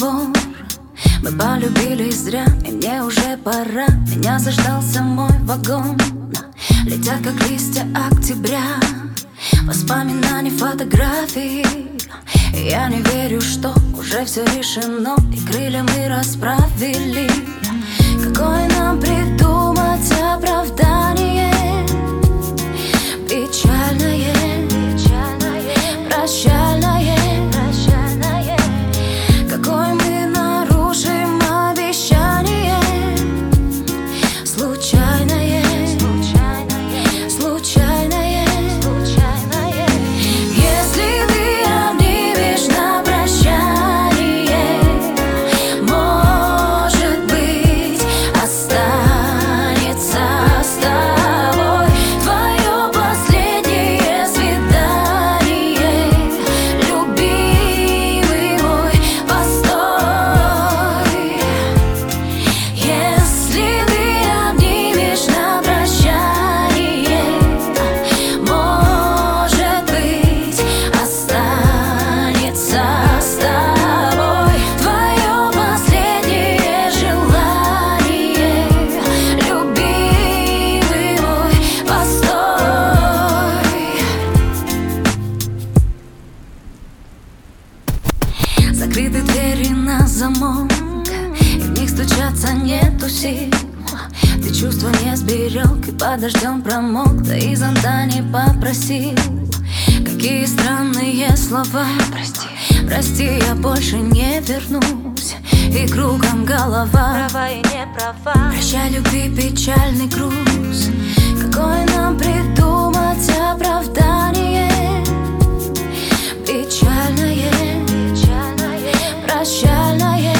разговор. Мы полюбились зря, и мне уже пора. Меня заждался мой вагон. Летят как листья октября воспоминания, фотографии. Я не верю, что уже все решено, и крылья мы расправили. Какое нам придумать оправдание печальное, прощальное. Какое мы нарушим обещание случайное, случайное. Если ты обнимешь на прощание, может быть, останется с тобой. Закрыты двери на замок, и в них стучаться нету сил. Ты чувства не сберег, и под дождем промок, да и зонта не попросил. Какие странные слова, прости, прости, я больше не вернусь. И кругом голова, права и не права. Прощай, любви, печальный груз. Какое нам придумать оправдание печальное, прощальное.